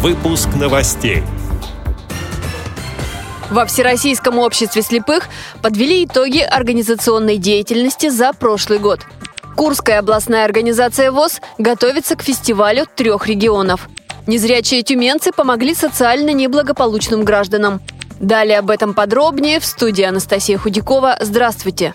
Выпуск новостей. Во Всероссийском обществе слепых подвели итоги организационной деятельности за прошлый год. Курская областная организация ВОС готовится к фестивалю 3 регионов. Незрячие тюменцы помогли социально неблагополучным гражданам. Далее об этом подробнее в студии Анастасия Худякова. Здравствуйте!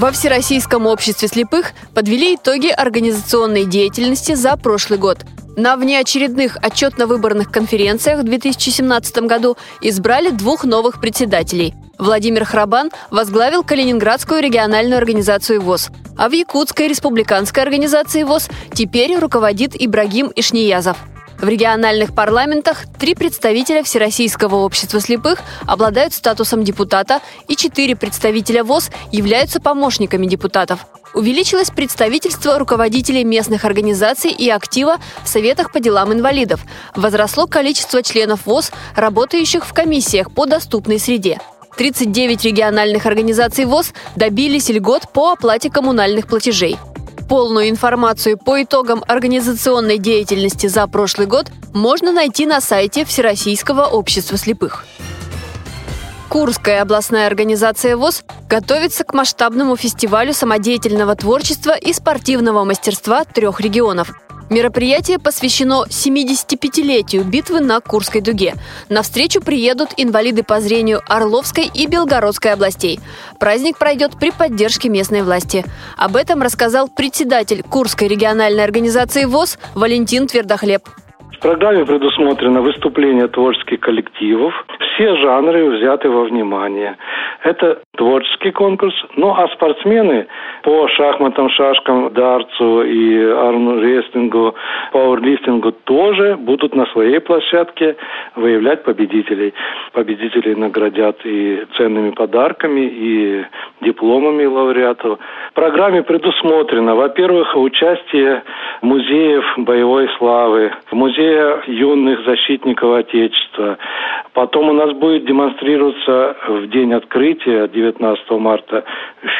Во Всероссийском обществе слепых подвели итоги организационной деятельности за прошлый год. На внеочередных отчетно-выборных конференциях в 2017 году избрали 2 новых председателей. Владимир Храбан возглавил Калининградскую региональную организацию ВОС, а в Якутской республиканской организации ВОС теперь руководит Ибрагим Ишнеязов. В региональных парламентах 3 представителя Всероссийского общества слепых обладают статусом депутата, и 4 представителя ВОС являются помощниками депутатов. Увеличилось представительство руководителей местных организаций и актива в Советах по делам инвалидов. Возросло количество членов ВОС, работающих в комиссиях по доступной среде. 39 региональных организаций ВОС добились льгот по оплате коммунальных платежей. Полную информацию по итогам организационной деятельности за прошлый год можно найти на сайте Всероссийского общества слепых. Курская областная организация ВОС готовится к масштабному фестивалю самодеятельного творчества и спортивного мастерства 3 регионов. Мероприятие посвящено 75-летию битвы на Курской дуге. На встречу приедут инвалиды по зрению Орловской и Белгородской областей. Праздник пройдет при поддержке местной власти. Об этом рассказал председатель Курской региональной организации ВОС Валентин Твердохлеб. В программе предусмотрено выступление творческих коллективов. Все жанры взяты во внимание. Это творческий конкурс, а спортсмены по шахматам, шашкам, дартсу и армрестлингу, пауэрлифтингу тоже будут на своей площадке выявлять победителей. Победителей наградят и ценными подарками, и дипломами лауреатов. В программе предусмотрено, во-первых, участие музеев боевой славы, музея юных защитников Отечества. Потом у нас будет демонстрироваться в день открытия, 19 марта,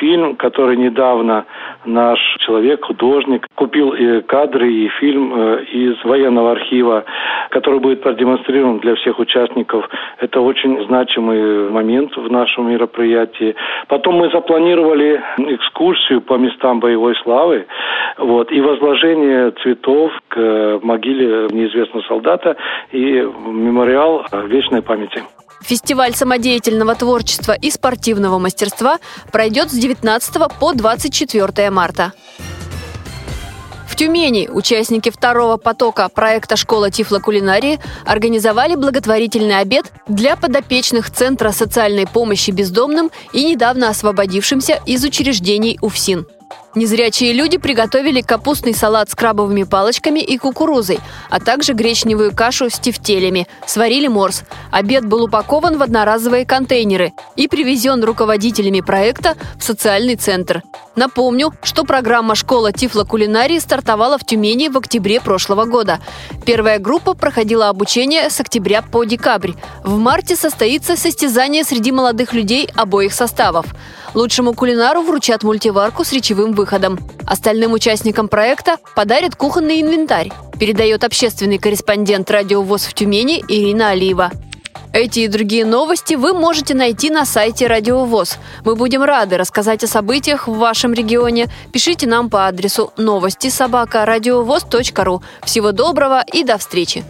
фильм, который недавно наш человек, художник, купил и кадры, и фильм из военного архива, который будет продемонстрирован для всех участников. Это очень значимый момент в нашем мероприятии. Потом мы запланировали экскурсию по местам боевой славы, и возложение цветов к могиле неизвестного солдата и мемориал вечной памяти. Фестиваль самодеятельного творчества и спортивного мастерства пройдет с 19 по 24 марта. В Тюмени участники 2 потока проекта «Школа Тифлокулинарии» организовали благотворительный обед для подопечных Центра социальной помощи бездомным и недавно освободившимся из учреждений УФСИН. Незрячие люди приготовили капустный салат с крабовыми палочками и кукурузой, а также гречневую кашу с тефтелями, сварили морс. Обед был упакован в одноразовые контейнеры и привезен руководителями проекта в социальный центр. Напомню, что программа «Школа Тифлокулинарии» стартовала в Тюмени в октябре прошлого года. Первая группа проходила обучение с октября по декабрь. В марте состоится состязание среди молодых людей обоих составов. Лучшему кулинару вручат мультиварку с речевым выходом. Остальным участникам проекта подарят кухонный инвентарь, передает общественный корреспондент «Радиовоз» в Тюмени Ирина Олива. Эти и другие новости вы можете найти на сайте «Радиовоз». Мы будем рады рассказать о событиях в вашем регионе. Пишите нам по адресу новости@радиовоз.ру. Всего доброго и до встречи!